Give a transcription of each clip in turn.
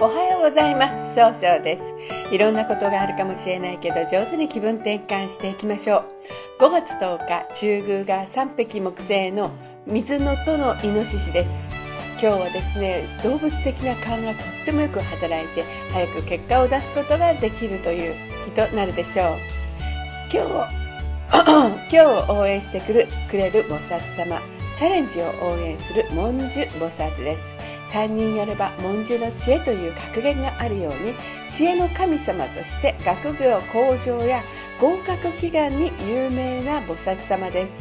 おはようございます。総称です。いろんなことがあるかもしれないけど、上手に気分転換していきましょう。5月10日中宮が3匹木製の水の戸のイノシシです。今日はですね、動物的な勘がとってもよく働いて、早く結果を出すことができるという日となるでしょう。今日を応援してくれる菩薩様、チャレンジを応援する文殊菩薩です。三人よれば文殊の知恵という格言があるように、知恵の神様として学業向上や合格祈願に有名な菩薩様です。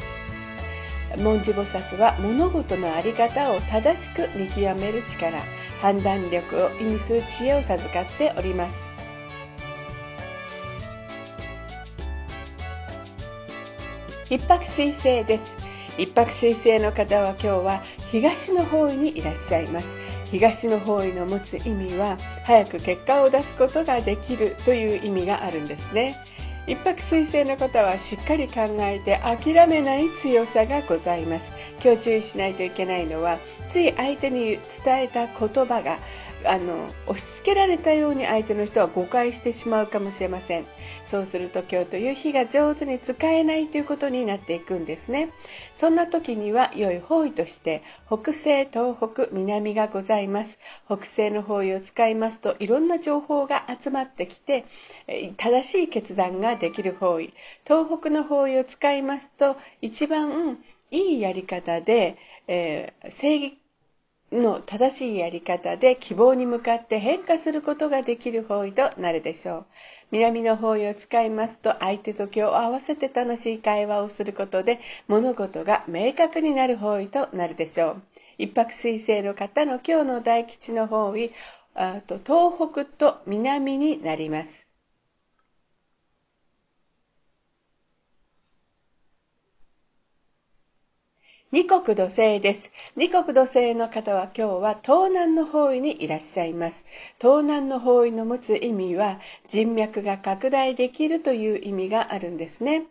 文殊菩薩は物事のあり方を正しく見極める力、判断力を意味する知恵を授かっております。一白水星です。一白水星の方は今日は東の方位にいらっしゃいます。東の方位の持つ意味は、早く結果を出すことができるという意味があるんですね。一白水星の方はしっかり考えて諦めない強さがございます。今日注意しないといけないのは、つい相手に伝えた言葉が押し付けられたように相手の人は誤解してしまうかもしれません。そうすると今日という日が上手に使えないということになっていくんですね。そんな時には良い方位として北西、東北、南がございます。北西の方位を使いますと、いろんな情報が集まってきて正しい決断ができる方位。東北の方位を使いますと、一番いいやり方で、正義の正しいやり方で希望に向かって変化することができる方位となるでしょう。南の方位を使いますと、相手と気を合わせて楽しい会話をすることで物事が明確になる方位となるでしょう。一白水星の方の今日の大吉の方位、あと東北と南になります。二黒土星です。二黒土星の方は今日は東南の方位にいらっしゃいます。東南の方位の持つ意味は、人脈が拡大できるという意味があるんですね。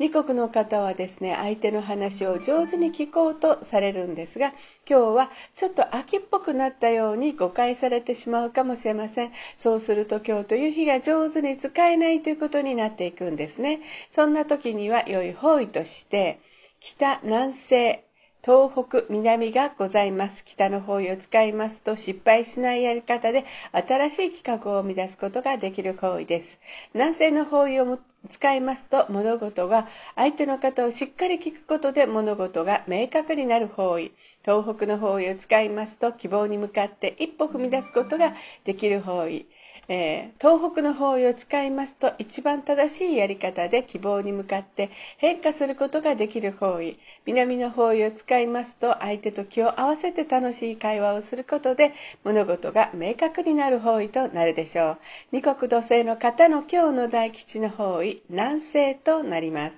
二黒の方はですね、相手の話を上手に聞こうとされるんですが、今日はちょっと秋っぽくなったように誤解されてしまうかもしれません。そうすると今日という日が上手に使えないということになっていくんですね。そんな時には良い方位として北、南西、東北、南がございます。北の方位を使いますと、失敗しないやり方で新しい企画を生み出すことができる方位です。南西の方位を使いますと、物事が相手の方をしっかり聞くことで物事が明確になる方位。東北の方位を使いますと、希望に向かって一歩踏み出すことができる方位。東北の方位を使いますと、一番正しいやり方で希望に向かって変化することができる方位。南の方位を使いますと、相手と気を合わせて楽しい会話をすることで物事が明確になる方位となるでしょう。二黒土星の方の今日の大吉の方位、南西となります。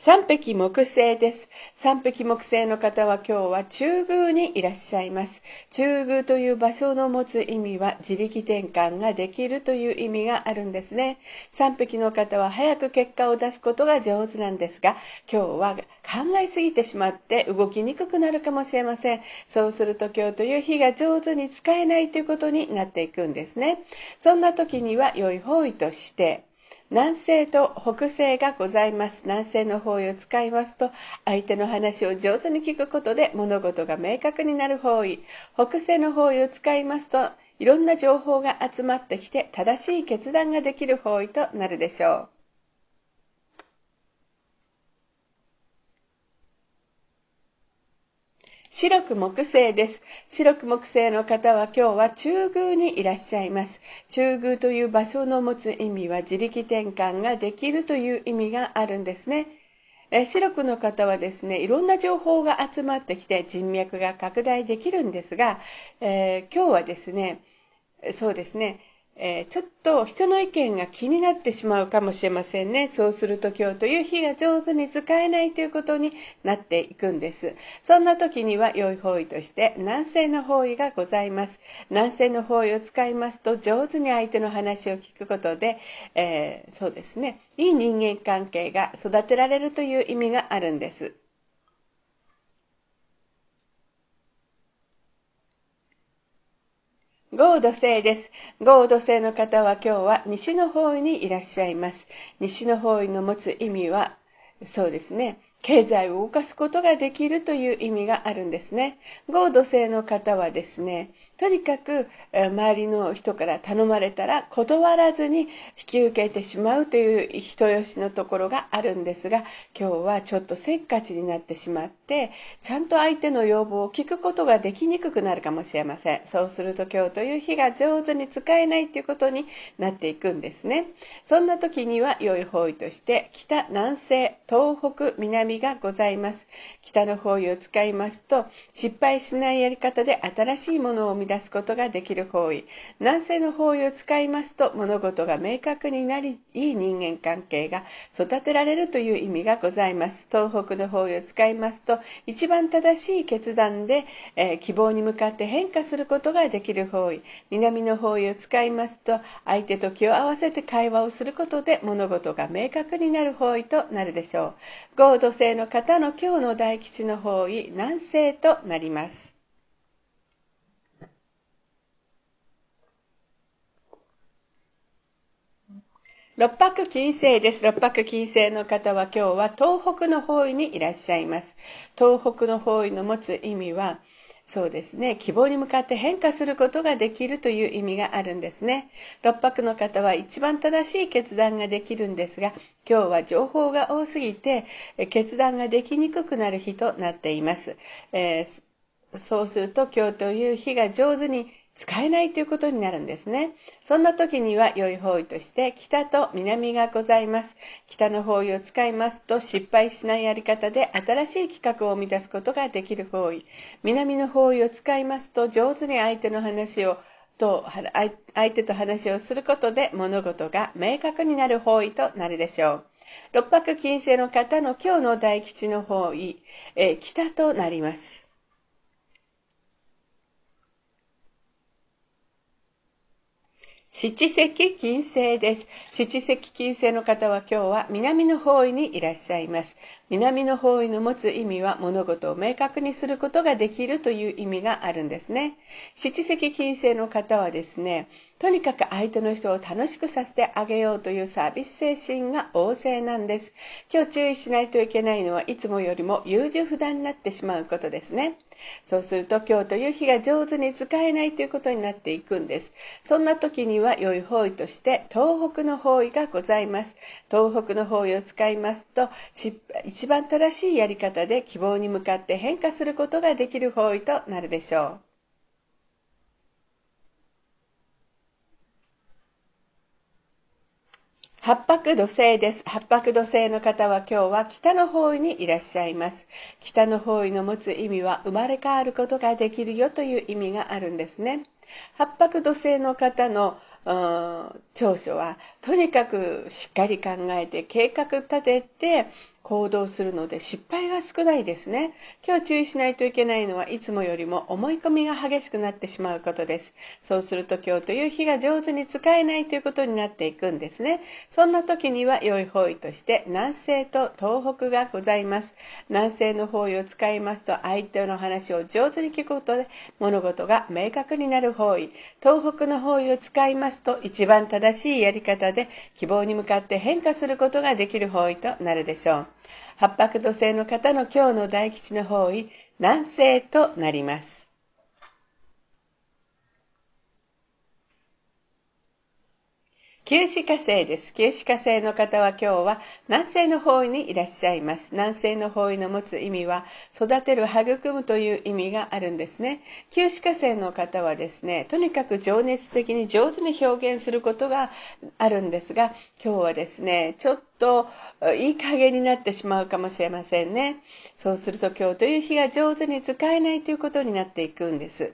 三匹木星です。三匹木星の方は今日は中宮にいらっしゃいます。中宮という場所の持つ意味は、自力転換ができるという意味があるんですね。三匹の方は早く結果を出すことが上手なんですが、今日は考えすぎてしまって動きにくくなるかもしれません。そうすると今日という日が上手に使えないということになっていくんですね。そんな時には良い方位として南西と北西がございます。南西の方位を使いますと、相手の話を上手に聞くことで物事が明確になる方位。北西の方位を使いますと、いろんな情報が集まってきて正しい決断ができる方位となるでしょう。白く木星です。白く木星の方は今日は中宮にいらっしゃいます。中宮という場所の持つ意味は、自力転換ができるという意味があるんですね。白くの方はですね、いろんな情報が集まってきて人脈が拡大できるんですが、今日はですね、そうですね、ちょっと人の意見が気になってしまうかもしれませんね。そうすると今日という日が上手に使えないということになっていくんです。そんな時には良い方位として南西の方位がございます。南西の方位を使いますと、上手に相手の話を聞くことで、そうですね、いい人間関係が育てられるという意味があるんです。豪土星です。豪土星の方は今日は西の方位にいらっしゃいます。西の方位の持つ意味は、そうですね、経済を動かすことができるという意味があるんですね。豪土星の方はですね、とにかく周りの人から頼まれたら断らずに引き受けてしまうという人よしのところがあるんですが、今日はちょっとせっかちになってしまって、ちゃんと相手の要望を聞くことができにくくなるかもしれません。そうすると今日という日が上手に使えないということになっていくんですね。そんな時には良い方位として、北、南西、東北、南がございます。北の方位を使いますと、失敗しないやり方で新しいものを生み出すことができる方位。南西の方位を使いますと、物事が明確になり、いい人間関係が育てられるという意味がございます。東北の方位を使いますと、一番正しい決断で、希望に向かって変化することができる方位。南の方位を使いますと、相手と気を合わせて会話をすることで物事が明確になる方位となるでしょう。豪土星の方の今日の大吉の方位、南西となります。六白金星です。六白金星の方は今日は東北の方位にいらっしゃいます。東北の方位の持つ意味は、そうですね、希望に向かって変化することができるという意味があるんですね。六白の方は一番正しい決断ができるんですが、今日は情報が多すぎて決断ができにくくなる日となっています。そうすると今日という日が上手に使えないということになるんですね。そんな時には良い方位として北と南がございます。北の方位を使いますと、失敗しないやり方で新しい企画を生み出すことができる方位。南の方位を使いますと、上手に相手と話をすることで物事が明確になる方位となるでしょう。六白金星の方の今日の大吉の方位、北となります。七赤金星です。七赤金星の方は今日は南の方位にいらっしゃいます。南の方位の持つ意味は、物事を明確にすることができるという意味があるんですね。七赤金星の方はですね、とにかく相手の人を楽しくさせてあげようというサービス精神が旺盛なんです。今日注意しないといけないのは、いつもよりも優柔不断になってしまうことですね。そうすると今日という日が上手に使えないということになっていくんです。そんな時には良い方位として東北の方位がございます。東北の方位を使いますと、一番正しいやり方で希望に向かって変化することができる方位となるでしょう。八白土星です。八白土星の方は今日は北の方位にいらっしゃいます。北の方位の持つ意味は、生まれ変わることができるよという意味があるんですね。八白土星の方の長所は、とにかくしっかり考えて計画立てて行動するので、失敗が少ないですね。今日注意しないといけないのは、いつもよりも思い込みが激しくなってしまうことです。そうすると今日という日が上手に使えないということになっていくんですね。そんな時には良い方位として南西と東北がございます。南西の方位を使いますと、相手の話を上手に聞くことで物事が明確になる方位。東北の方位を使いますと、一番正しいやり方で希望に向かって変化することができる方位となるでしょう。八白土星の方の今日の大吉の方位、南西となります。九紫火星です。九紫火星の方は今日は南西の方位にいらっしゃいます。南西の方位の持つ意味は、育てる、育むという意味があるんですね。九紫火星の方はですね、とにかく情熱的に上手に表現することがあるんですが、今日はですね、ちょっといい加減になってしまうかもしれませんね。そうすると今日という日が上手に使えないということになっていくんです。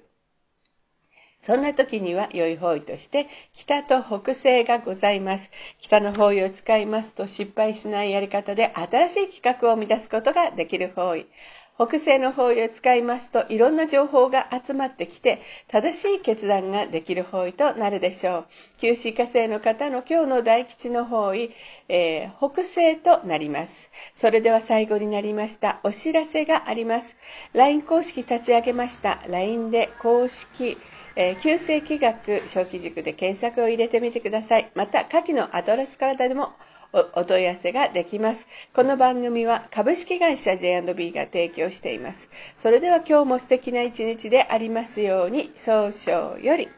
そんな時には良い方位として北と北西がございます。北の方位を使いますと、失敗しないやり方で新しい企画を生み出すことができる方位。北西の方位を使いますと、いろんな情報が集まってきて正しい決断ができる方位となるでしょう。九紫火星の方の今日の大吉の方位、北西となります。それでは最後になりました。お知らせがあります。 LINE 公式立ち上げました。 LINE で公式旧正規学小規塾で検索を入れてみてください。また下記のアドレスからでも お問い合わせができます。この番組は株式会社 J&B が提供しています。それでは今日も素敵な一日でありますように。早々より。